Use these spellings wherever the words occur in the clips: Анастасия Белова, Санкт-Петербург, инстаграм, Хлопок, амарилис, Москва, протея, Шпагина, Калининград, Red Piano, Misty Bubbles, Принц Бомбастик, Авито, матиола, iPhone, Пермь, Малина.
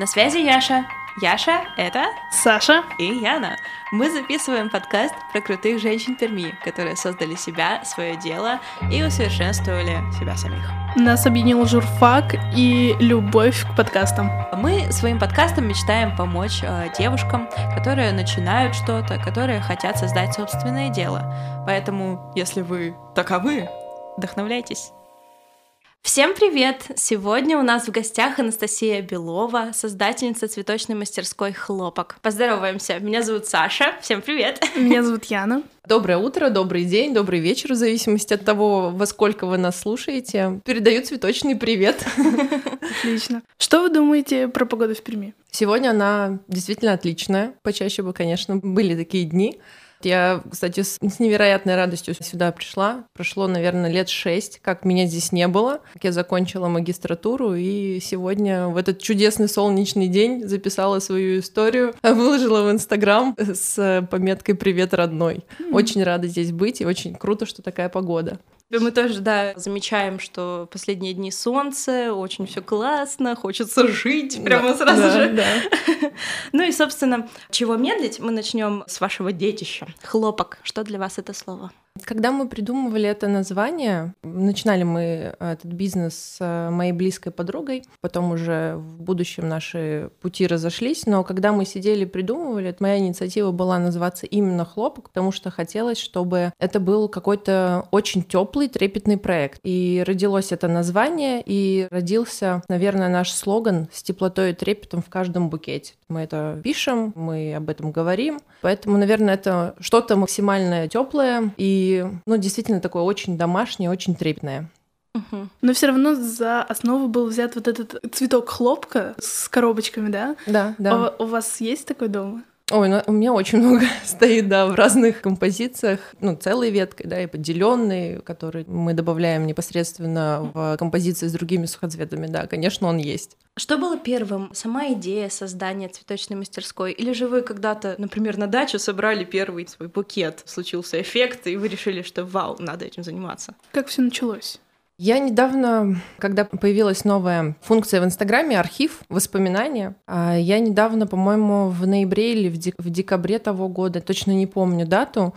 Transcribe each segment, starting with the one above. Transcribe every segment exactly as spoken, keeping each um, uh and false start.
На связи Яша. Яша — это... Саша. И Яна. Мы записываем подкаст про крутых женщин Перми, которые создали себя, свое дело и усовершенствовали себя самих. Нас объединил журфак и любовь к подкастам. Мы своим подкастом мечтаем помочь э, девушкам, которые начинают что-то, которые хотят создать собственное дело. Поэтому, если вы таковы, вдохновляйтесь. Всем привет! Сегодня у нас в гостях Анастасия Белова, создательница цветочной мастерской «Хлопок». Поздороваемся! Меня зовут Саша. Всем привет! Меня зовут Яна. Доброе утро, добрый день, добрый вечер, в зависимости от того, во сколько вы нас слушаете. Передаю цветочный привет. Отлично. Что вы думаете про погоду в Перми? Сегодня она действительно отличная. Почаще бы, конечно, были такие дни. Я, кстати, с невероятной радостью сюда пришла. Прошло, наверное, лет шесть, как меня здесь не было. Я закончила магистратуру, и сегодня в этот чудесный солнечный день записала свою историю, выложила в Инстаграм с пометкой «Привет, родной». Mm-hmm. Очень рада здесь быть, и очень круто, что такая погода. Мы тоже, да, замечаем, что последние дни солнце, очень все классно, хочется жить прямо да, сразу да, же. Да. Ну и, собственно, чего медлить, мы начнем с вашего детища. Хлопок. Что для вас это слово? Когда мы придумывали это название, начинали мы этот бизнес с моей близкой подругой, потом уже в будущем наши пути разошлись, но когда мы сидели придумывали, это моя инициатива была называться именно «Хлопок», потому что хотелось, чтобы это был какой-то очень теплый, трепетный проект. И родилось это название, и родился, наверное, наш слоган «С теплотой и трепетом в каждом букете». Мы это пишем, мы об этом говорим, поэтому, наверное, это что-то максимально теплое и И, ну, действительно, такое очень домашнее, очень трепетное. Угу. Но все равно за основу был взят вот этот цветок хлопка с коробочками, да? Да, да. А у вас есть такой дома? Ой, ну, у меня очень много стоит, да, в разных композициях, ну, целой веткой, да, и поделенной, которые мы добавляем непосредственно в композиции с другими сухоцветами, да, конечно, он есть. Что было первым? Сама идея создания цветочной мастерской? Или же вы когда-то, например, на дачу собрали первый свой букет, случился эффект, и вы решили, что вау, надо этим заниматься? Как все началось? Я недавно, когда появилась новая функция в Инстаграме, архив, воспоминания, я недавно, по-моему, в ноябре или в, дек- в декабре того года, точно не помню дату,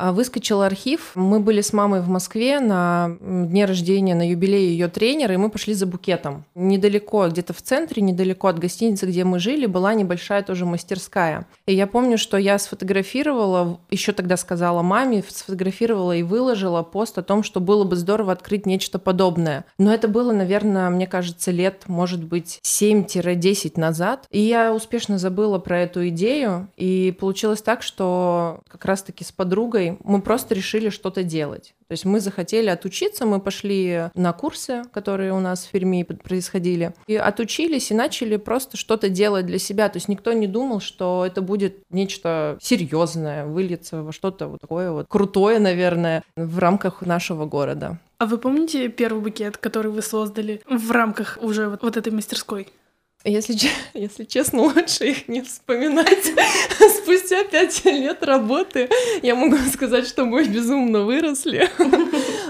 выскочил архив. Мы были с мамой в Москве на дне рождения, на юбилей ее тренера, и мы пошли за букетом. Недалеко, где-то в центре, недалеко от гостиницы, где мы жили, была небольшая тоже мастерская. И я помню, что я сфотографировала, еще тогда сказала маме, сфотографировала и выложила пост о том, что было бы здорово открыть нечто подобное. Но это было, наверное, мне кажется, лет, может быть, семь-десять назад. И я успешно забыла про эту идею, и получилось так, что как раз-таки с подругой мы просто решили что-то делать. То есть мы захотели отучиться, мы пошли на курсы, которые у нас в Перми происходили, и отучились, и начали просто что-то делать для себя. То есть никто не думал, что это будет нечто серьезное, выльется во что-то вот такое вот крутое, наверное, в рамках нашего города. А вы помните первый букет, который вы создали в рамках уже вот, вот этой мастерской? Если, если честно, лучше их не вспоминать. Спустя пять лет работы я могу сказать, что мы безумно выросли.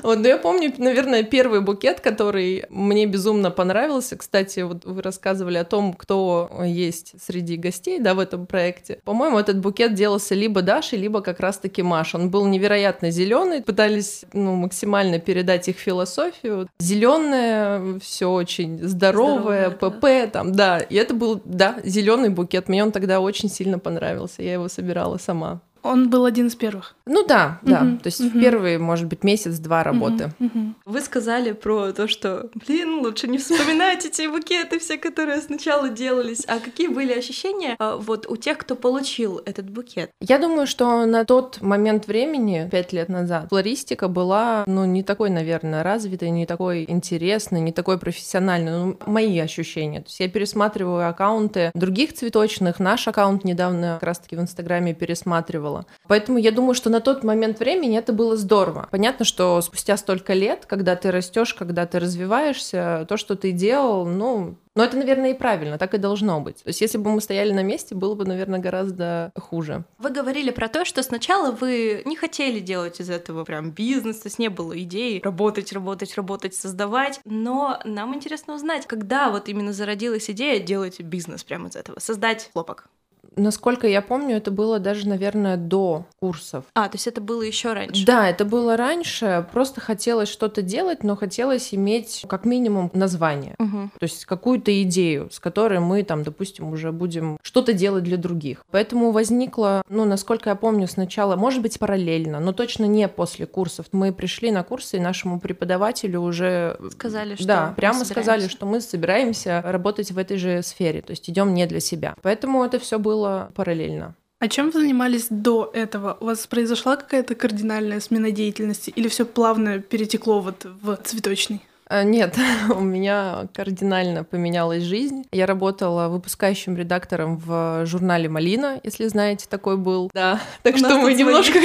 Вот, но я помню, наверное, первый букет, который мне безумно понравился. Кстати, вот вы рассказывали о том, кто есть среди гостей, да, в этом проекте. По-моему, этот букет делался либо Дашей, либо как раз-таки Машей. Он был невероятно зеленый. Пытались, ну, максимально передать их философию. Зеленое, все очень здоровое, здоровое ПП, да. Там, да. И это был, да, зеленый букет. Мне он тогда очень сильно понравился. Я его собирала сама. Он был один из первых. Ну да, да. Uh-huh. То есть uh-huh. в первые, может быть, месяц-два работы. Uh-huh. Uh-huh. Вы сказали про то, что, блин, лучше не вспоминать эти букеты все, которые сначала делались. А какие были ощущения вот у тех, кто получил этот букет? Я думаю, что на тот момент времени, пять лет назад, флористика была, ну, не такой, наверное, развитой, не такой интересной, не такой профессиональной. Ну, мои ощущения. То есть я пересматриваю аккаунты других цветочных. Наш аккаунт недавно как раз-таки в Инстаграме пересматривала. было. Поэтому я думаю, что на тот момент времени это было здорово. Понятно, что спустя столько лет, когда ты растешь, когда ты развиваешься, то, что ты делал, ну... Но это, наверное, и правильно, так и должно быть. То есть если бы мы стояли на месте, было бы, наверное, гораздо хуже. Вы говорили про то, что сначала вы не хотели делать из этого прям бизнес, то есть не было идеи работать, работать, работать, создавать. Но нам интересно узнать, когда вот именно зародилась идея делать бизнес прямо из этого, создать хлопок. Насколько я помню, это было даже, наверное, до курсов. А, то есть это было еще раньше? Да, это было раньше. Просто хотелось что-то делать, но хотелось иметь как минимум название. Угу. То есть какую-то идею, с которой мы, там, допустим, уже будем что-то делать для других. Поэтому возникло, ну, насколько я помню, сначала, может быть, параллельно, но точно не после курсов. Мы пришли на курсы, и нашему преподавателю уже... Сказали, что да, прямо собираемся. Сказали, что мы собираемся работать в этой же сфере. То есть идем не для себя. Поэтому это все было параллельно. А чем вы занимались до этого? У вас произошла какая-то кардинальная смена деятельности или все плавно перетекло вот в цветочный? Нет, у меня кардинально поменялась жизнь. Я работала выпускающим редактором в журнале «Малина», если знаете, такой был. Да, так у что мы немножко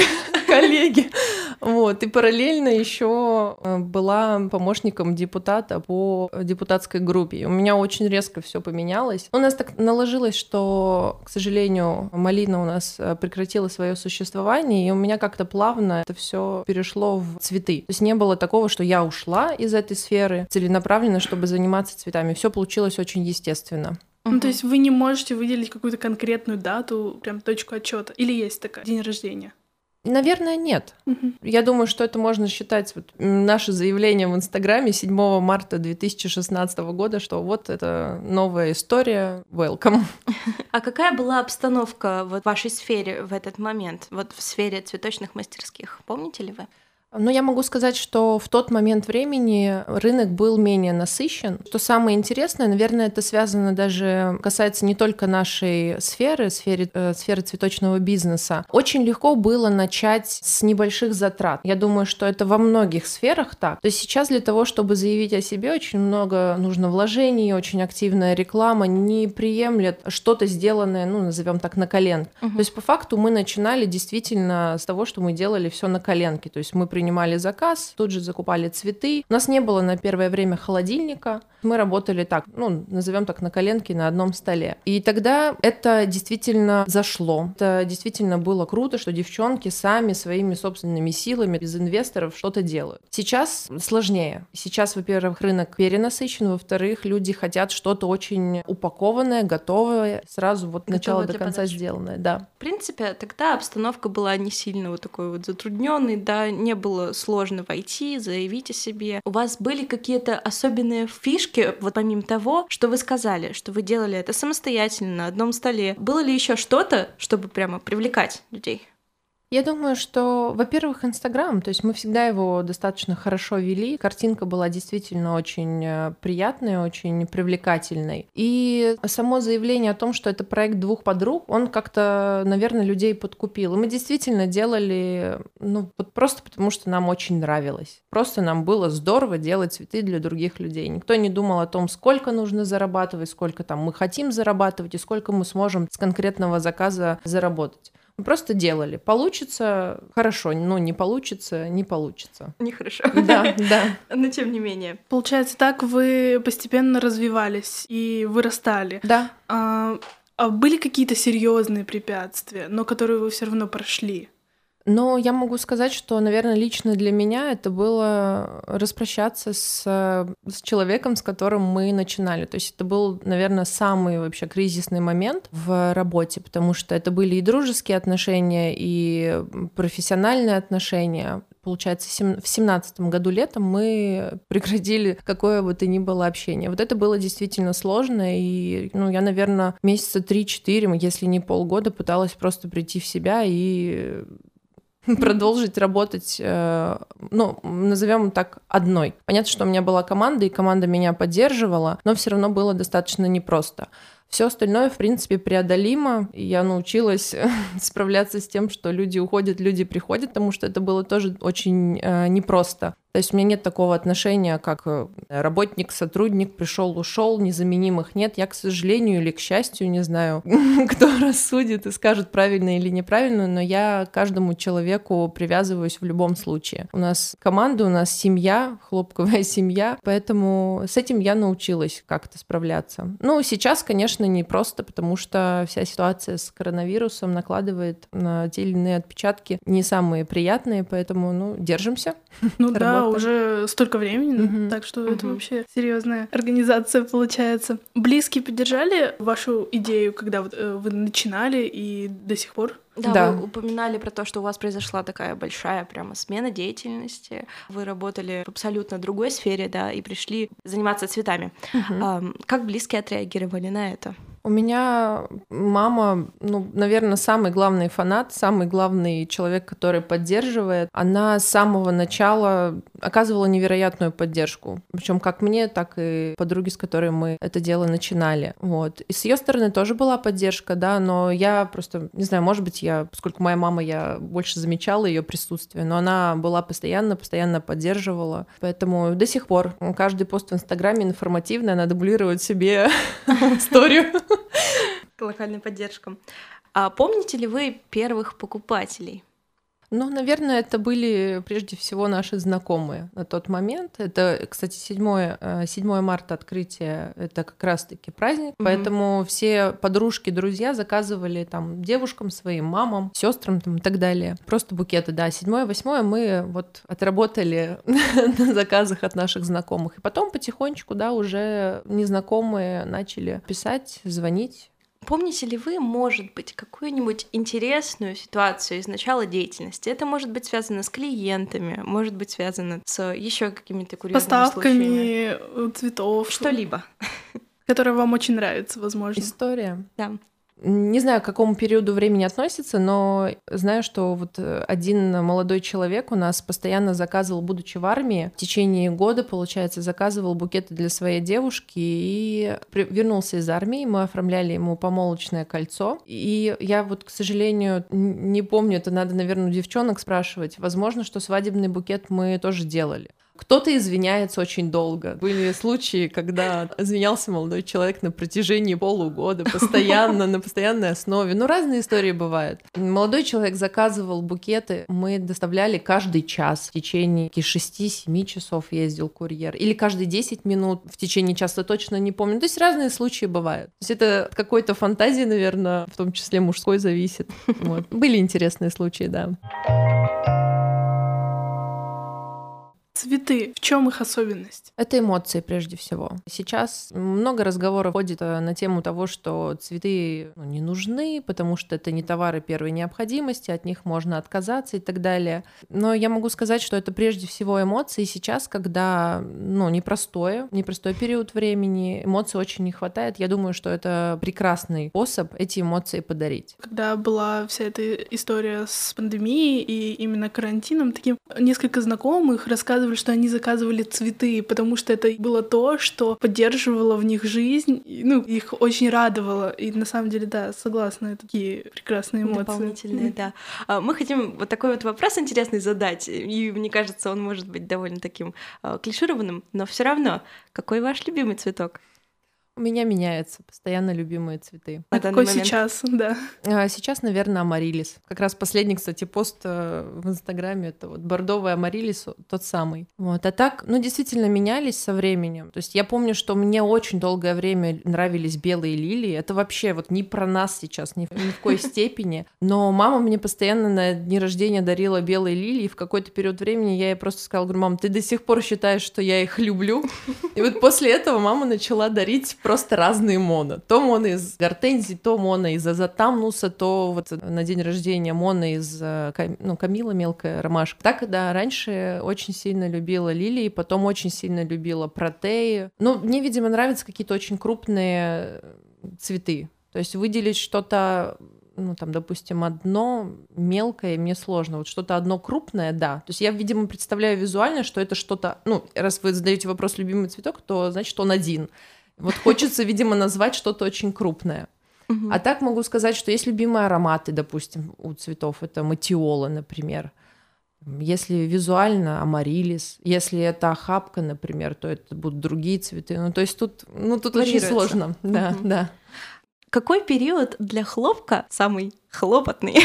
коллеги. Вот. И параллельно еще была помощником депутата по депутатской группе. И у меня очень резко все поменялось. У нас так наложилось, что, к сожалению, «Малина» у нас прекратила свое существование, и у меня как-то плавно это все перешло в цветы. То есть не было такого, что я ушла из этой сферы, целенаправленно, чтобы заниматься цветами. Все получилось очень естественно. Ну, то есть вы не можете выделить какую-то конкретную дату, прям точку отчета? Или есть такая? День рождения? Наверное, нет. Угу. Я думаю, что это можно считать вот, наше заявление в Инстаграме седьмого марта две тысячи шестнадцатого года, что вот это новая история, welcome. А какая была обстановка вот в вашей сфере в этот момент, вот в сфере цветочных мастерских? Помните ли вы? Но я могу сказать, что в тот момент времени рынок был менее насыщен. Что самое интересное, наверное, это связано даже, касается не только нашей сферы, сферы, э, сферы цветочного бизнеса. Очень легко было начать с небольших затрат. Я думаю, что это во многих сферах так. То есть сейчас для того, чтобы заявить о себе, очень много нужно вложений, очень активная реклама, не приемлет что-то сделанное, ну, назовем так, на коленке. Угу. То есть по факту мы начинали действительно с того, что мы делали все на коленке. То есть мы принимали принимали заказ, тут же закупали цветы. У нас не было на первое время холодильника. Мы работали так, ну, назовем так, на коленке, на одном столе. И тогда это действительно зашло. Это действительно было круто, что девчонки сами своими собственными силами без инвесторов что-то делают. Сейчас сложнее. Сейчас, во-первых, рынок перенасыщен, во-вторых, люди хотят что-то очень упакованное, готовое, сразу вот начало до конца подачи. Сделанное. Да. В принципе, тогда обстановка была не сильно вот такой вот затрудненной, да, не было сложно войти, заявить о себе. У вас были какие-то особенные фишки, вот помимо того, что вы сказали, что вы делали это самостоятельно на одном столе? Было ли еще что-то, чтобы прямо привлекать людей? Я думаю, что, во-первых, Инстаграм, то есть мы всегда его достаточно хорошо вели, картинка была действительно очень приятной, очень привлекательной, и само заявление о том, что это проект двух подруг, он как-то, наверное, людей подкупил, и мы действительно делали, ну, просто потому, что нам очень нравилось, просто нам было здорово делать цветы для других людей, никто не думал о том, сколько нужно зарабатывать, сколько там мы хотим зарабатывать и сколько мы сможем с конкретного заказа заработать. Мы просто делали. Получится — хорошо, но не получится — не получится. Нехорошо. Да, да. Но тем не менее. Получается так, вы постепенно развивались и вырастали. Да. А, а были какие-то серьезные препятствия, но которые вы все равно прошли? Но я могу сказать, что, наверное, лично для меня это было распрощаться с, с человеком, с которым мы начинали. То есть это был, наверное, самый вообще кризисный момент в работе, потому что это были и дружеские отношения, и профессиональные отношения. Получается, в семнадцатом году летом мы прекратили какое бы то ни было общение. Вот это было действительно сложно, и, ну, я, наверное, месяца три-четыре, если не полгода, пыталась просто прийти в себя и... продолжить работать, ну, назовем так, одной. Понятно, что у меня была команда, и команда меня поддерживала, но все равно было достаточно непросто. Все остальное, в принципе, преодолимо. Я научилась справляться с тем, что люди уходят, люди приходят, потому что это было тоже очень непросто. То есть у меня нет такого отношения, как работник, сотрудник, пришел, ушел, незаменимых нет. Я, к сожалению или к счастью, не знаю, кто рассудит и скажет правильно или неправильно, но я к каждому человеку привязываюсь в любом случае. У нас команда, у нас семья, хлопковая семья, поэтому с этим я научилась как-то справляться. Ну, сейчас, конечно, не просто, потому что вся ситуация с коронавирусом накладывает на те или иные отпечатки не самые приятные, поэтому, ну, держимся. Ну да, уже столько времени, uh-huh. так что uh-huh. это вообще серьезная организация получается. Близкие поддержали вашу идею, когда вот, э, вы начинали и до сих пор? Да, да, вы упоминали про то, что у вас произошла такая большая прямо смена деятельности. Вы работали в абсолютно другой сфере, да, и пришли заниматься цветами. Uh-huh. Э, как близкие отреагировали на это? У меня мама, ну, наверное, самый главный фанат, самый главный человек, который поддерживает. Она с самого начала оказывала невероятную поддержку. Причем как мне, так и подруге, с которой мы это дело начинали. Вот. И с ее стороны тоже была поддержка, да, но я просто, не знаю, может быть, я, поскольку моя мама, я больше замечала ее присутствие, но она была постоянно, постоянно поддерживала. Поэтому до сих пор каждый пост в Инстаграме информативный, она дублирует себе историю. Локальная поддержка. А помните ли вы первых покупателей? Ну, наверное, это были прежде всего наши знакомые на тот момент. Это, кстати, седьмое марта открытие, это как раз-таки праздник, mm-hmm. поэтому все подружки, друзья заказывали там девушкам, своим мамам, сестрам там, и так далее. Просто букеты, да. седьмое, восьмое мы вот отработали на заказах от наших знакомых. И потом потихонечку, да, уже незнакомые начали писать, звонить. Помните ли вы, может быть, какую-нибудь интересную ситуацию из начала деятельности? Это может быть связано с клиентами, может быть связано с еще какими-то курьезными поставками случаями. Цветов. Что-либо. Которое вам очень нравится, возможно. История. Да. Не знаю, к какому периоду времени относится, но знаю, что вот один молодой человек у нас постоянно заказывал, будучи в армии, в течение года, получается, заказывал букеты для своей девушки и вернулся из армии, мы оформляли ему помолвочное кольцо. И я вот, к сожалению, не помню, это надо, наверное, у девчонок спрашивать, возможно, что свадебный букет мы тоже делали. Кто-то извиняется очень долго. Были случаи, когда извинялся молодой человек на протяжении полугода, постоянно, на постоянной основе. Ну, разные истории бывают. Молодой человек заказывал букеты, мы доставляли каждый час. В течение шести-семи часов ездил курьер. Или каждые десять минут в течение часа, точно не помню. То есть разные случаи бывают. То есть это от какой-то фантазии, наверное, в том числе мужской, зависит. Вот. Были интересные случаи, да. Цветы. В чем их особенность? Это эмоции прежде всего. Сейчас много разговоров ходит на тему того, что цветы, ну, не нужны, потому что это не товары первой необходимости, от них можно отказаться и так далее. Но я могу сказать, что это прежде всего эмоции. Сейчас, когда, ну, непростое, непростой период времени, эмоций очень не хватает. Я думаю, что это прекрасный способ эти эмоции подарить. Когда была вся эта история с пандемией и именно карантином, таким несколько знакомых рассказывали, что они заказывали цветы, потому что это было то, что поддерживало в них жизнь, и, ну, их очень радовало. И на самом деле, да, согласна, такие прекрасные эмоции. Дополнительные, да. Мы хотим вот такой вот вопрос интересный задать, и мне кажется, он может быть довольно таким клишированным, но все равно, какой ваш любимый цветок? У меня меняются постоянно любимые цветы. А какой момент? Сейчас, да? Сейчас, наверное, амарилис. Как раз последний, кстати, пост в Инстаграме, это вот бордовый амарилис, тот самый. Вот. А так, ну, действительно менялись со временем. То есть я помню, что мне очень долгое время нравились белые лилии. Это вообще вот не про нас сейчас, ни в, ни в коей степени. Но мама мне постоянно на дни рождения дарила белые лилии, и в какой-то период времени я ей просто сказала, говорю, мам, ты до сих пор считаешь, что я их люблю? И вот после этого мама начала дарить просто разные моно. То моно из гортензии, то моно из азотамнуса, то вот на день рождения моно из, ну, камила, мелкая ромашка. Так, да, раньше очень сильно любила лилии, потом очень сильно любила протеи. Ну, мне, видимо, нравятся какие-то очень крупные цветы. То есть выделить что-то, ну, там, допустим, одно мелкое мне сложно. Вот что-то одно крупное, да. То есть я, видимо, представляю визуально, что это что-то... Ну, раз вы задаете вопрос «любимый цветок», то значит, он один. Вот хочется, видимо, назвать что-то очень крупное. Uh-huh. А так могу сказать, что есть любимые ароматы, допустим, у цветов. Это матиола, например. Если визуально амарилис, если это охапка, например, то это будут другие цветы. Ну, то есть тут, ну, тут очень сложно. Да, да. Какой период для хлопка самый хлопотный?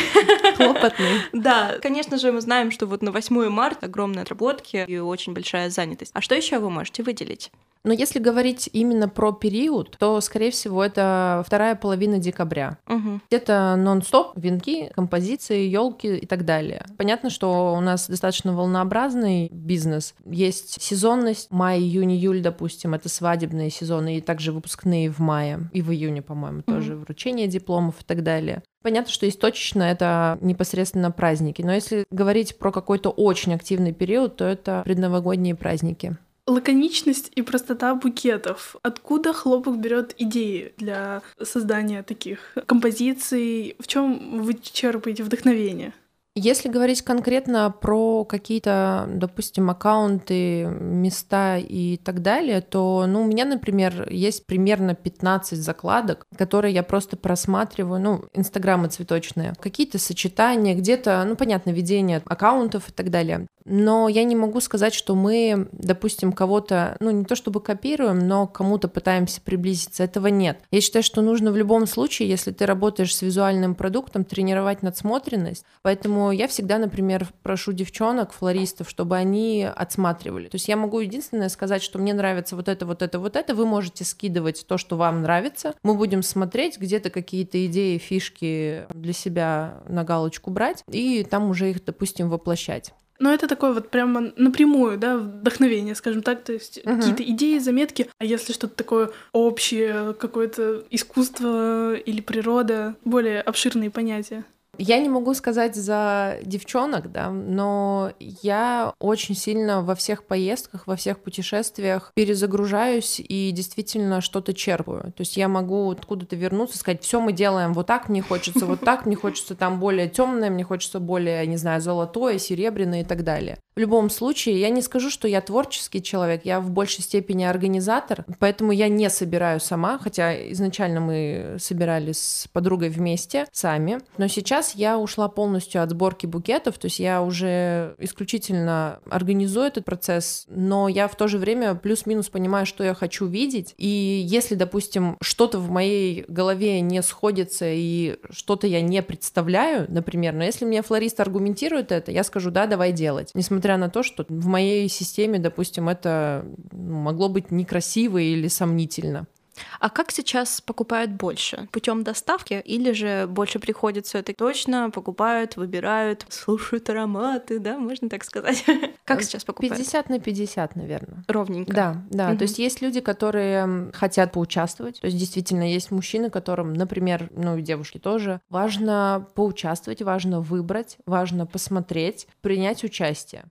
Хлопотный. Да, конечно же, мы знаем, что вот на восьмое марта огромные отработки и очень большая занятость. А что еще вы можете выделить? Но если говорить именно про период, то, скорее всего, это вторая половина декабря. Угу. Это нон-стоп, венки, композиции, елки и так далее. Понятно, что у нас достаточно волнообразный бизнес. Есть сезонность, май, июнь, июль, допустим, это свадебные сезоны, и также выпускные в мае и в июне, по-моему, угу. тоже вручение дипломов и так далее. Понятно, что есть точечно это непосредственно праздники, но если говорить про какой-то очень активный период, то это предновогодние праздники. Лаконичность и простота букетов. Откуда хлопок берет идеи для создания таких композиций? В чем вы черпаете вдохновение? Если говорить конкретно про какие-то, допустим, аккаунты, места и так далее, то, ну, у меня, например, есть примерно пятнадцать закладок, которые я просто просматриваю, ну, инстаграмы цветочные, какие-то сочетания, где-то, ну, понятно, ведение аккаунтов и так далее. Но я не могу сказать, что мы, допустим, кого-то, ну, не то чтобы копируем, но кому-то пытаемся приблизиться. Этого нет. Я считаю, что нужно в любом случае, если ты работаешь с визуальным продуктом, тренировать надсмотренность. Поэтому я всегда, например, прошу девчонок, флористов, чтобы они отсматривали. То есть я могу единственное сказать, что мне нравится вот это, вот это, вот это. Вы можете скидывать то, что вам нравится. Мы будем смотреть, где-то какие-то идеи, фишки для себя на галочку брать и там уже их, допустим, воплощать. Но это такое вот прямо напрямую, да, вдохновение, скажем так, то есть uh-huh. какие-то идеи, заметки, а если что-то такое общее, какое-то искусство или природа, более обширные понятия? Я не могу сказать за девчонок, да, но я очень сильно во всех поездках, во всех путешествиях перезагружаюсь и действительно что-то черпаю. То есть я могу откуда-то вернуться и сказать: все мы делаем вот так, мне хочется вот так, мне хочется там более темное, мне хочется более, не знаю, золотое, серебряное и так далее. В любом случае, я не скажу, что я творческий человек, я в большей степени организатор, поэтому я не собираю сама, хотя изначально мы собирали с подругой вместе, сами, но сейчас я ушла полностью от сборки букетов, то есть я уже исключительно организую этот процесс, но я в то же время плюс-минус понимаю, что я хочу видеть, и если, допустим, что-то в моей голове не сходится и что-то я не представляю, например, но если мне флорист аргументирует это, я скажу: да, давай делать, несмотря на то, что в моей системе, допустим, это могло быть некрасиво или сомнительно. А как сейчас покупают больше? Путем доставки? Или же больше приходит все это точно, покупают, выбирают, слушают ароматы, да, можно так сказать? Как сейчас покупают? пятьдесят на пятьдесят, наверное. Ровненько? Да, да. Угу. То есть есть люди, которые хотят поучаствовать, то есть действительно есть мужчины, которым, например, ну и девушки тоже, важно поучаствовать, важно выбрать, важно посмотреть, принять участие.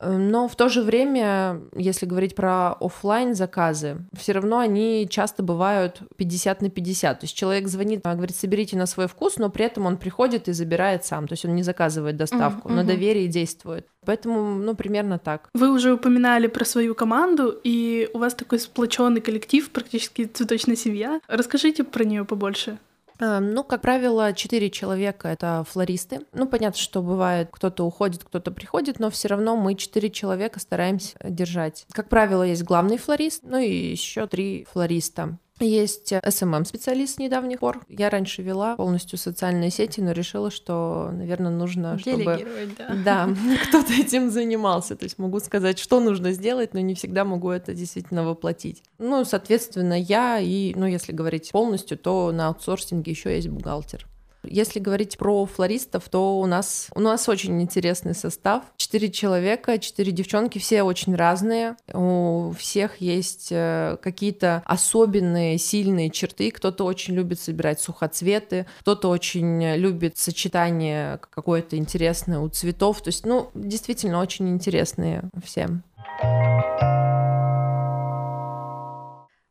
Но в то же время, если говорить про офлайн заказы, все равно они часто бывают пятьдесят на пятьдесят. То есть человек звонит, говорит: соберите на свой вкус, но при этом он приходит и забирает сам. То есть он не заказывает доставку, mm-hmm. на доверии действует. Поэтому, ну, примерно так. Вы уже упоминали про свою команду, и у вас такой сплоченный коллектив, практически цветочная семья. Расскажите про нее побольше. Ну, как правило, четыре человека — это флористы. Ну, понятно, что бывает, кто-то уходит, кто-то приходит, но все равно мы четыре человека стараемся держать. Как правило, есть главный флорист, ну и еще три флориста. Есть эс эм эм-специалист с недавних пор. Я раньше вела полностью социальные сети, но решила, что, наверное, нужно, чтобы... да. Да, кто-то этим занимался. То есть могу сказать, что нужно сделать, но не всегда могу это действительно воплотить. Ну, соответственно, я и, ну, если говорить полностью, то на аутсорсинге еще есть бухгалтер. Если говорить про флористов, то у нас, у нас очень интересный состав. Четыре человека, четыре девчонки, все очень разные. У всех есть какие-то особенные сильные черты. Кто-то очень любит собирать сухоцветы, кто-то очень любит сочетание какое-то интересное у цветов. То есть, ну, действительно очень интересные все.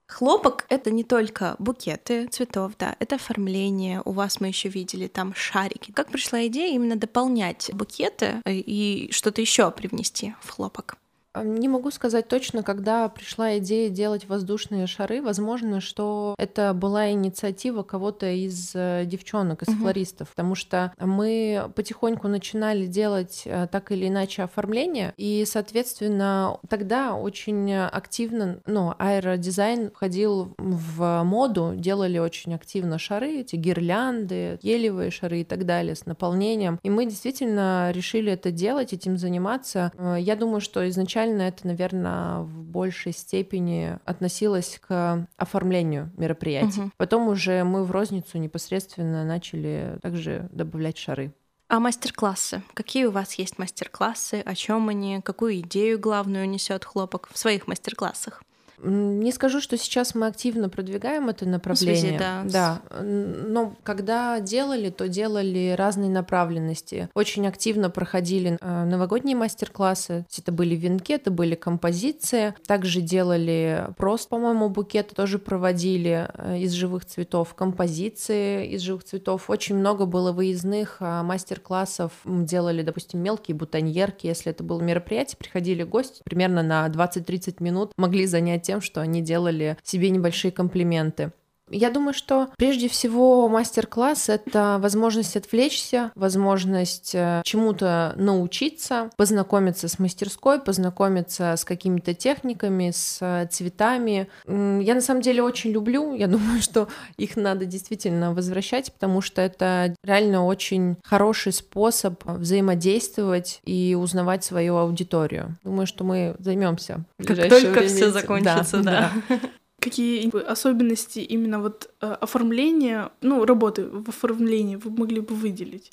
Хлопок — это не только букеты цветов, да, это оформление. У вас мы еще видели там шарики. Как пришла идея именно дополнять букеты и что-то еще привнести в хлопок? Не могу сказать точно, когда пришла идея делать воздушные шары. Возможно, что это была инициатива кого-то из девчонок, из угу. флористов, потому что мы потихоньку начинали делать так или иначе оформление, и, соответственно, тогда очень активно, ну, аэродизайн входил в моду, делали очень активно шары, эти гирлянды, гелевые шары и так далее с наполнением, и мы действительно решили это делать, этим заниматься. Я думаю, что изначально это, наверное, в большей степени относилось к оформлению мероприятий. Угу. Потом уже мы в розницу непосредственно начали также добавлять шары. А мастер-классы? Какие у вас есть мастер-классы? О чем они? Какую идею главную несет Хлопок в своих мастер-классах? Не скажу, что сейчас мы активно продвигаем это направление. В связи, да. Да. Но когда делали, то делали разные направленности. Очень активно проходили новогодние мастер-классы. Это были венки, это были композиции. Также делали просто, по-моему, букеты тоже проводили из живых цветов, композиции из живых цветов. Очень много было выездных мастер-классов. Делали, допустим, мелкие бутоньерки. Если это было мероприятие, приходили гости примерно на двадцать-тридцать минут, могли занять тем, что они делали себе небольшие комплименты. Я думаю, что прежде всего мастер-класс — это возможность отвлечься, возможность чему-то научиться, познакомиться с мастерской, познакомиться с какими-то техниками, с цветами. Я на самом деле очень люблю, я думаю, что их надо действительно возвращать, потому что это реально очень хороший способ взаимодействовать и узнавать свою аудиторию. Думаю, что мы займемся в ближайшее время. Как только все закончится, да. да. Какие особенности именно вот оформления, ну, работы в оформлении вы могли бы выделить?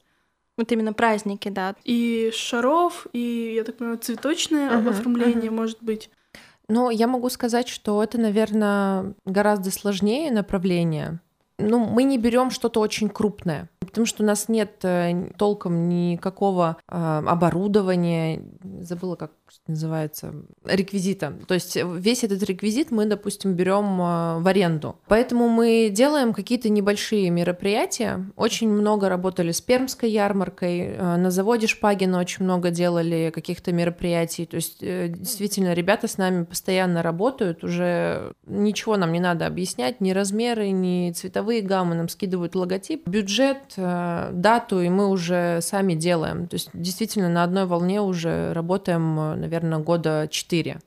Вот именно праздники, да. И шаров, и, я так понимаю, цветочное uh-huh, оформление, uh-huh. может быть. Ну, я могу сказать, что это, наверное, гораздо сложнее направление. Ну, мы не берем что-то очень крупное, потому что у нас нет толком никакого э, оборудования, забыла, как называется, реквизита. То есть весь этот реквизит мы, допустим, берем э, в аренду. Поэтому мы делаем какие-то небольшие мероприятия. Очень много работали с пермской ярмаркой, э, на заводе Шпагина очень много делали каких-то мероприятий. То есть э, действительно ребята с нами постоянно работают, уже ничего нам не надо объяснять, ни размеры, ни цветовые гаммы, нам скидывают логотип, бюджет, дату, и мы уже сами делаем. То есть действительно на одной волне уже работаем, наверное, года четыре.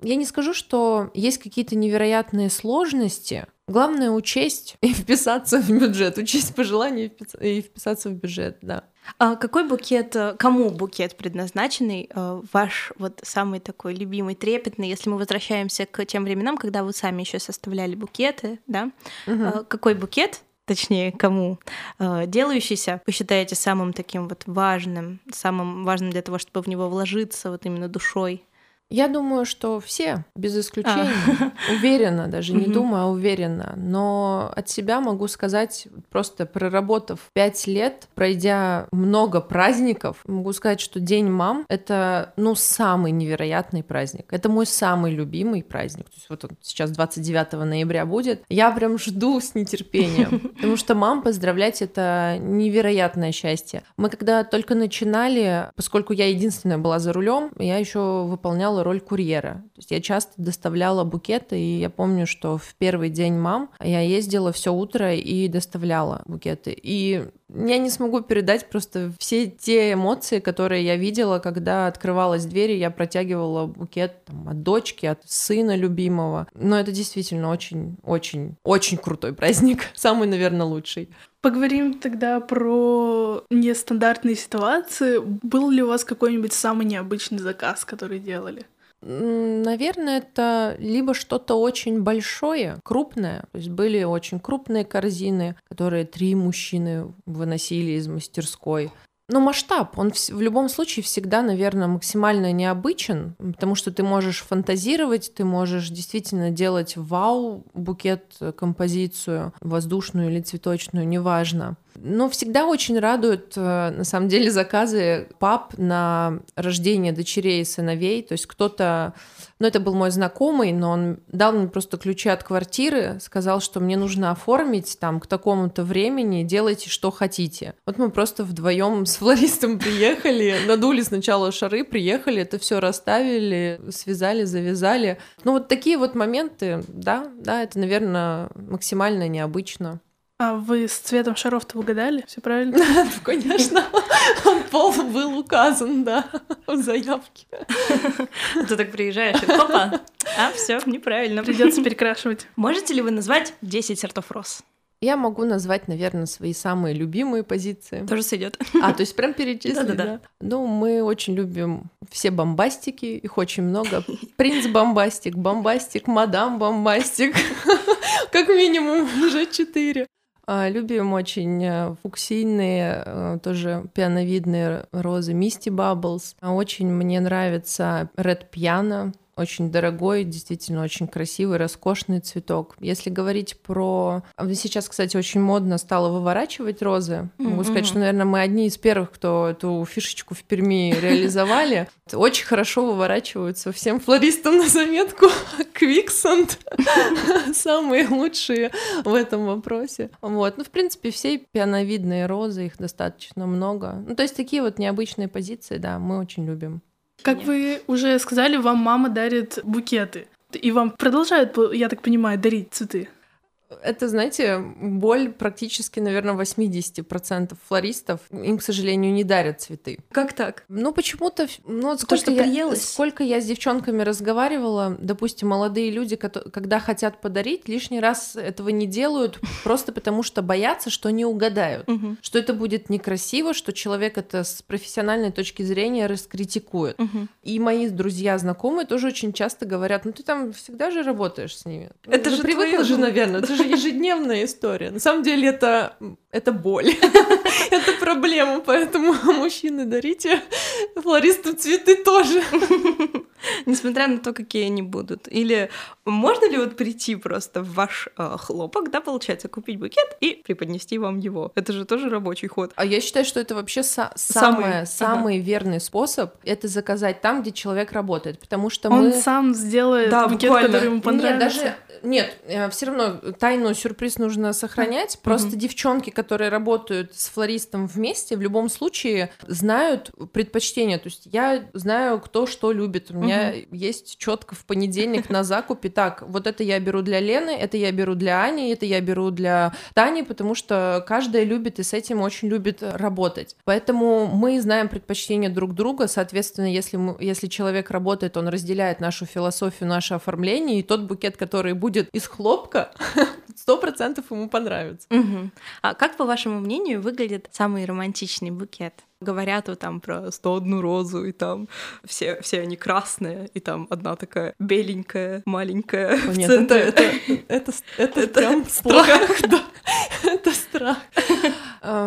Я не скажу, что есть какие-то невероятные сложности. Главное — учесть и вписаться в бюджет, учесть пожелания и вписаться в бюджет, да. А какой букет, кому букет предназначенный, ваш вот самый такой любимый, трепетный, если мы возвращаемся к тем временам, когда вы сами еще составляли букеты, да? Угу. Какой букет, точнее, кому делающийся, вы считаете самым таким вот важным, самым важным для того, чтобы в него вложиться вот именно душой? Я думаю, что все, без исключения, а. уверенно, даже не думаю, а уверенно. Но от себя могу сказать, просто проработав пять лет, пройдя много праздников, могу сказать, что День мам — это, ну, самый невероятный праздник. Это мой самый любимый праздник. То есть вот он сейчас двадцать девятого ноября будет. Я прям жду с нетерпением, потому что мам поздравлять — это невероятное счастье. Мы когда только начинали, поскольку я единственная была за рулем, я еще выполняла роль курьера. То есть я часто доставляла букеты, и я помню, что в первый день мам я ездила все утро и доставляла букеты. И я не смогу передать просто все те эмоции, которые я видела, когда открывалась дверь, и я протягивала букет там, от дочки, от сына любимого. Но это действительно очень-очень-очень крутой праздник. Самый, наверное, лучший. Поговорим тогда про нестандартные ситуации. Был ли у вас какой-нибудь самый необычный заказ, который делали? Наверное, это либо что-то очень большое, крупное. То есть были очень крупные корзины, которые три мужчины выносили из мастерской. Но масштаб, он в, в любом случае всегда, наверное, максимально необычен, потому что ты можешь фантазировать, ты можешь действительно делать вау-букет, композицию, воздушную или цветочную, неважно. Но всегда очень радуют, на самом деле, заказы пап на рождение дочерей и сыновей. То есть кто-то... Ну, это был мой знакомый, но он дал мне просто ключи от квартиры, сказал, что мне нужно оформить там к такому-то времени, делайте, что хотите. Вот мы просто вдвоем с флористом приехали, надули сначала шары, приехали, это все расставили, связали, завязали. Ну, вот такие вот моменты, да, да, это, наверное, максимально необычно. А вы с цветом шаров-то угадали? Все правильно? Конечно. Пол был указан, да, в заявке. Ты так приезжаешь, и опа, а все неправильно. Придется перекрашивать. Можете ли вы назвать десять сортов роз? Я могу назвать, наверное, свои самые любимые позиции. Тоже сойдет. А, то есть прям перечислить? Да-да-да. Ну, мы очень любим все бомбастики, их очень много. Принц Бомбастик, Бомбастик, Мадам Бомбастик. Как минимум уже четыре. Любим очень фуксийные, тоже пиановидные розы Misty Bubbles. Очень мне нравится Red Piano. Очень дорогой, действительно очень красивый, роскошный цветок. Если говорить про... Сейчас, кстати, очень модно стало выворачивать розы. Mm-hmm. Могу сказать, что, наверное, мы одни из первых, кто эту фишечку в Перми реализовали. Очень хорошо выворачиваются. Всем флористам на заметку. Quicksand. Самые лучшие в этом вопросе. Вот. Ну, в принципе, все пиановидные розы, их достаточно много. Ну, то есть такие вот необычные позиции, да, мы очень любим. Как вы уже сказали, вам мама дарит букеты. И вам продолжают, я так понимаю, дарить цветы. Это, знаете, боль практически, наверное, восемьдесят процентов флористов. Им, к сожалению, не дарят цветы. Как так? Ну, почему-то... Ну, вот сколько, я, сколько я с девчонками разговаривала, допустим, молодые люди, когда хотят подарить, лишний раз этого не делают, просто потому что боятся, что не угадают, что это будет некрасиво, что человек это с профессиональной точки зрения раскритикует. И мои друзья, знакомые тоже очень часто говорят, ну, ты там всегда же работаешь с ними. Это же привыкла же, наверное, ты ежедневная история. На самом деле это, это боль. Это проблема, поэтому мужчины, дарите флористам цветы тоже. Несмотря на то, какие они будут. Или можно ли вот прийти просто в ваш э, хлопок, да, получается, купить букет и преподнести вам его? Это же тоже рабочий ход. А я считаю, что это вообще са- самое, самый, самый ага. верный способ. Это заказать там, где человек работает, потому что он мы... сам сделает да, букет, буквально. Который ему понравился. Нет, даже... Нет, все равно тайну, сюрприз нужно сохранять. Mm-hmm. Просто девчонки, которые работают с флористом вместе, в любом случае знают предпочтения. То есть я знаю, кто что любит. У меня mm-hmm. есть четко в понедельник на закупе. Так, вот это я беру для Лены, это я беру для Ани, это я беру для Тани, потому что каждая любит и с этим очень любит работать. Поэтому мы знаем предпочтения друг друга. Соответственно, если, мы, если человек работает, он разделяет нашу философию, наше оформление, и тот букет, который будет из хлопка, сто процентов ему понравится. Угу. А как, по вашему мнению, выглядит самый романтичный букет? Говорят вот там про сто одну розу, и там все, все они красные, и там одна такая беленькая, маленькая. О, нет, в центре. Это, это, это, это, это прям страх. Да. Это страх.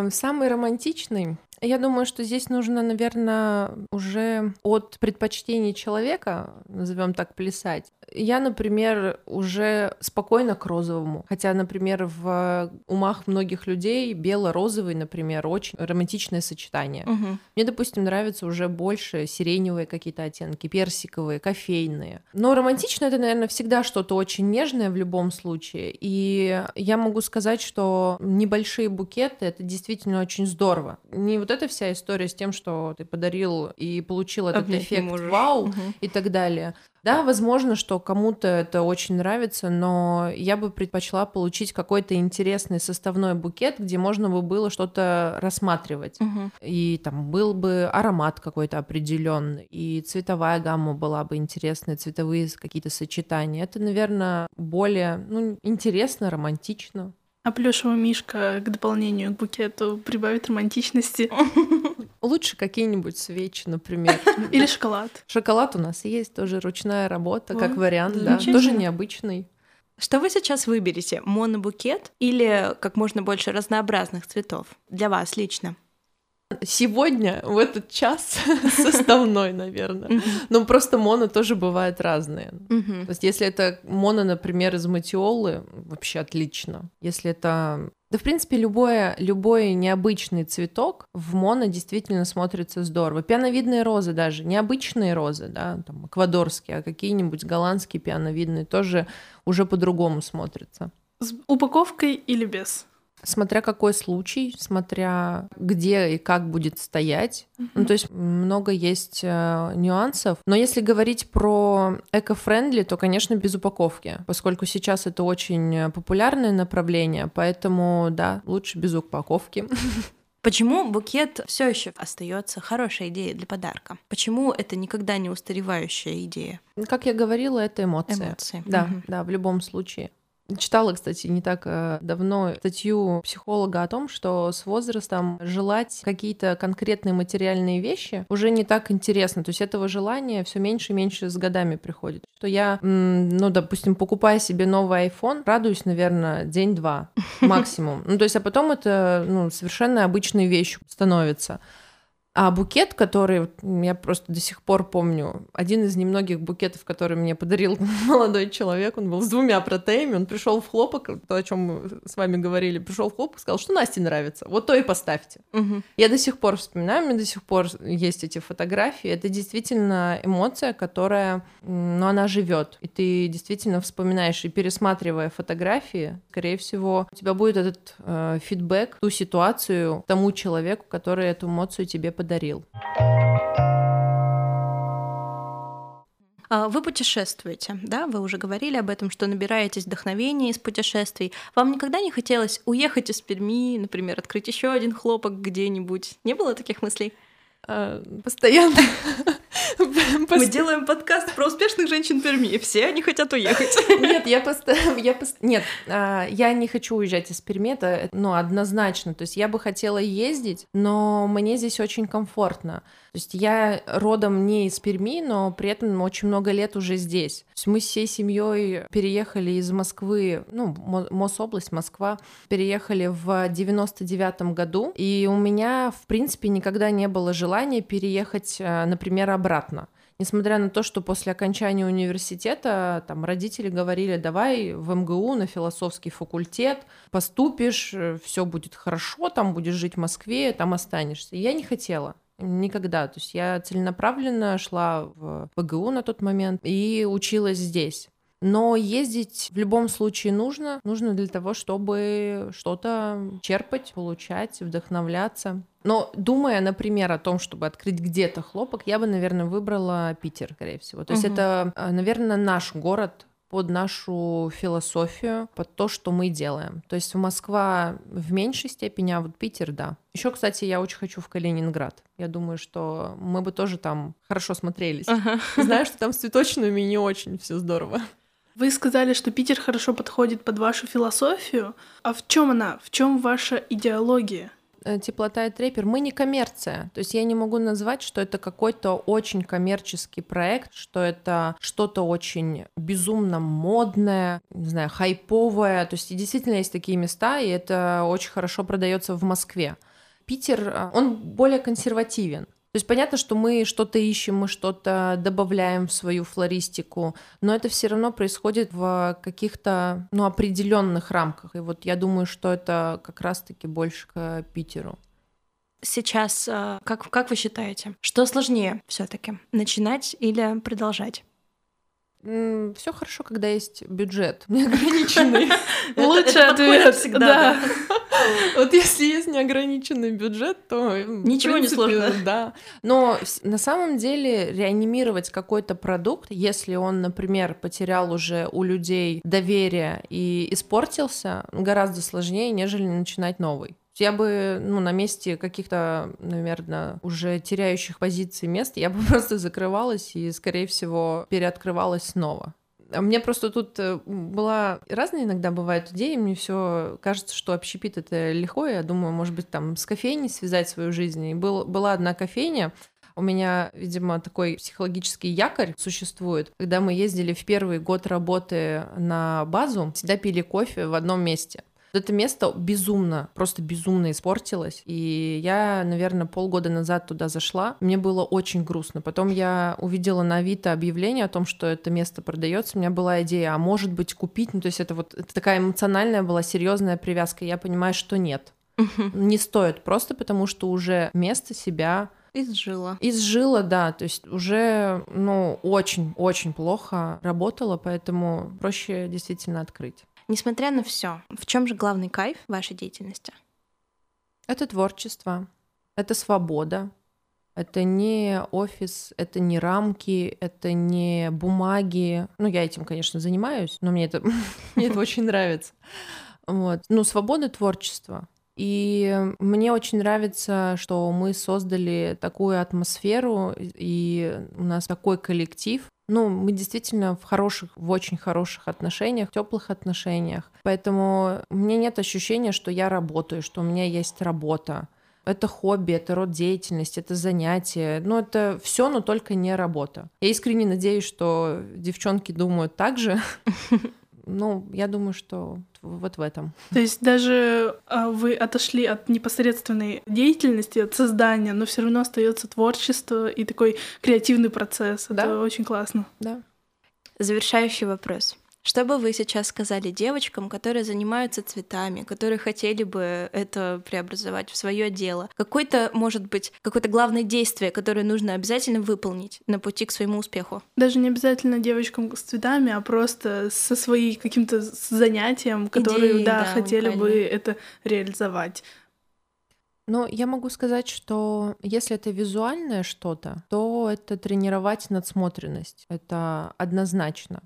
Самый романтичный... Я думаю, что здесь нужно, наверное, уже от предпочтений человека, назовем так, плясать. Я, например, уже спокойно к розовому. Хотя, например, в умах многих людей бело-розовый, например, очень романтичное сочетание. Угу. Мне, допустим, нравятся уже больше сиреневые какие-то оттенки, персиковые, кофейные. Но романтично это, наверное, всегда что-то очень нежное в любом случае. И я могу сказать, что небольшие букеты — это действительно очень здорово. Не вот эта вся история с тем, что ты подарил и получил этот Обнять эффект вау угу. и так далее. Да, возможно, что кому-то это очень нравится, но я бы предпочла получить какой-то интересный составной букет, где можно бы было что-то рассматривать. Угу. И там был бы аромат какой-то определенный, и цветовая гамма была бы интересная, цветовые какие-то сочетания. Это, наверное, более ну, интересно, романтично. А плюшевая мишка к дополнению к букету прибавит романтичности. Лучше какие-нибудь свечи, например. Или шоколад. Шоколад у нас есть, тоже ручная работа, как вариант, да, тоже необычный. Что вы сейчас выберете? Монобукет или как можно больше разнообразных цветов? Для вас лично. Сегодня, в этот час, составной, наверное. Mm-hmm. Но просто моно тоже бывают разные. Mm-hmm. То есть если это моно, например, из матиолы, вообще отлично. Если это... Да, в принципе, любое, любой необычный цветок в моно действительно смотрится здорово. Пиановидные розы даже, необычные розы, да, там, эквадорские, а какие-нибудь голландские пиановидные тоже уже по-другому смотрятся. С упаковкой или без? Смотря какой случай, смотря где и как будет стоять. Mm-hmm. Ну, то есть много есть э, нюансов. Но если говорить про эко-френдли, то, конечно, без упаковки, поскольку сейчас это очень популярное направление, поэтому, да, лучше без упаковки. Почему букет все еще остается хорошей идеей для подарка? Почему это никогда не устаревающая идея? Как я говорила, это эмоции. Эмоции. Да, mm-hmm. да, в любом случае. Читала, кстати, не так давно статью психолога о том, что с возрастом желать какие-то конкретные материальные вещи уже не так интересно. То есть этого желания все меньше и меньше с годами приходит. Что я, ну, допустим, покупая себе новый iPhone, радуюсь, наверное, день-два максимум. Ну, то есть, а потом это, ну, совершенно обычной вещью становится. А букет, который, я просто до сих пор помню, один из немногих букетов, который мне подарил молодой человек, он был с двумя протеями, он пришел в Хлопок, то, о чем мы с вами говорили, пришел в Хлопок, сказал, что Насте нравится, вот то и поставьте. Угу. Я до сих пор вспоминаю, у меня до сих пор есть эти фотографии, это действительно эмоция, которая, ну, она живет, и ты действительно вспоминаешь, и пересматривая фотографии, скорее всего, у тебя будет этот э, фидбэк, ту ситуацию, тому человеку, который эту эмоцию тебе подарил. подарил. Вы путешествуете, да? Вы уже говорили об этом, что набираетесь вдохновения из путешествий. Вам никогда не хотелось уехать из Перми, например, открыть еще один хлопок где-нибудь? Не было таких мыслей? Постоянно. Мы делаем подкаст про успешных женщин Перми, и все они хотят уехать. Нет, я просто... Я пост... Нет, я не хочу уезжать из Перми, это, ну, однозначно. То есть я бы хотела ездить, но мне здесь очень комфортно. То есть я родом не из Перми, но при этом очень много лет уже здесь. То есть мы всей семьей переехали из Москвы, ну, Мособласть, Москва, переехали в девяносто девятом году, и у меня, в принципе, никогда не было желания переехать, например, обратно. Несмотря на то, что после окончания университета там родители говорили, давай в эм гэ у на философский факультет поступишь, все будет хорошо, там будешь жить в Москве, там останешься. И я не хотела. Никогда. То есть я целенаправленно шла в пэ гэ у на тот момент и училась здесь. Но ездить в любом случае нужно. Нужно для того, чтобы что-то черпать, получать, вдохновляться. Но думая, например, о том, чтобы открыть где-то хлопок, я бы, наверное, выбрала Питер, скорее всего. То есть угу. это, наверное, наш город под нашу философию, под то, что мы делаем. То есть Москва в меньшей степени, а вот Питер, да. Еще, кстати, я очень хочу в Калининград. Я думаю, что мы бы тоже там хорошо смотрелись. Ага. Знаю, что там с цветочными не очень все здорово. Вы сказали, что Питер хорошо подходит под вашу философию. А в чем она? В чем ваша идеология? Теплота и трепер. Мы не коммерция. То есть я не могу назвать, что это какой-то очень коммерческий проект, что это что-то очень безумно модное, не знаю, хайповое. То есть действительно есть такие места, и это очень хорошо продается в Москве. Питер, он более консервативен. То есть понятно, что мы что-то ищем, мы что-то добавляем в свою флористику, но это все равно происходит в каких-то, ну, определенных рамках. И вот я думаю, что это как раз-таки больше к Питеру. Сейчас, как, как вы считаете, что сложнее все-таки, начинать или продолжать? Все хорошо, когда есть бюджет неограниченный. Лучший ответ всегда. Вот если есть неограниченный бюджет, то ничего не сложно. Да. Но на самом деле реанимировать какой-то продукт, если он, например, потерял уже у людей доверие и испортился, гораздо сложнее, нежели начинать новый. Я бы, ну, на месте каких-то, наверное, уже теряющих позиций мест, я бы просто закрывалась и, скорее всего, переоткрывалась снова. Мне просто тут была... Разные иногда бывают идеи, мне все кажется, что общепит — это легко, я думаю, может быть, там с кофейней связать свою жизнь. И был, была одна кофейня, у меня, видимо, такой психологический якорь существует. Когда мы ездили в первый год работы на базу, всегда пили кофе в одном месте. Это место безумно, просто безумно испортилось, и я, наверное, полгода назад туда зашла, мне было очень грустно. Потом я увидела на Авито объявление о том, что это место продается. У меня была идея, а может быть купить, ну то есть это вот это такая эмоциональная была серьезная привязка, я понимаю, что нет, угу. не стоит, просто потому что уже место себя... Изжила. Изжила, да, то есть уже, ну, очень-очень плохо работала, поэтому проще действительно открыть. Несмотря на все, в чем же главный кайф вашей деятельности? Это творчество, это свобода, это не офис, это не рамки, это не бумаги. Ну, я этим, конечно, занимаюсь, но мне это очень нравится. Ну, свобода творчества. И мне очень нравится, что мы создали такую атмосферу, и у нас такой коллектив. Ну, мы действительно в хороших, в очень хороших отношениях, теплых отношениях. Поэтому у меня нет ощущения, что я работаю, что у меня есть работа. Это хобби, это род деятельности, это занятие. Ну, это все, но только не работа. Я искренне надеюсь, что девчонки думают так же. Ну, я думаю, что вот в этом. То есть даже вы отошли от непосредственной деятельности, от создания, но все равно остается творчество и такой креативный процесс. Да? Это очень классно. Да. Завершающий вопрос. Что бы вы сейчас сказали девочкам, которые занимаются цветами, которые хотели бы это преобразовать в свое дело? Какое-то, может быть, какое-то главное действие, которое нужно обязательно выполнить на пути к своему успеху? Даже не обязательно девочкам с цветами, а просто со своим каким-то занятием, которые Идеи, да, да, хотели уникально. бы это реализовать. Ну, я могу сказать, что если это визуальное что-то, то это тренировать надсмотренность. Это однозначно.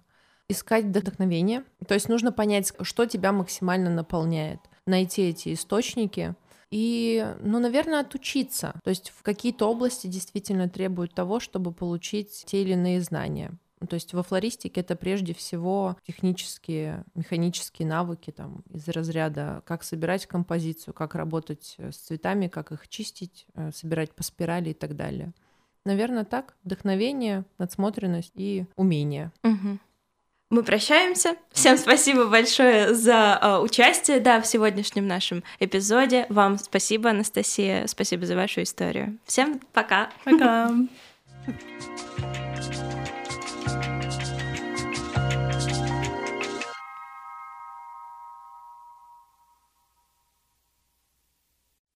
Искать вдохновение. То есть нужно понять, что тебя максимально наполняет. Найти эти источники и, ну, наверное, отучиться. То есть в какие-то области действительно требуют того, чтобы получить те или иные знания. То есть во флористике это прежде всего технические, механические навыки там, из разряда как собирать композицию, как работать с цветами, как их чистить, собирать по спирали и так далее. Наверное, так. Вдохновение, надсмотренность и умение. Угу. Мы прощаемся. Всем спасибо большое за э, участие, да, в сегодняшнем нашем эпизоде. Вам спасибо, Анастасия. Спасибо за вашу историю. Всем пока. Пока.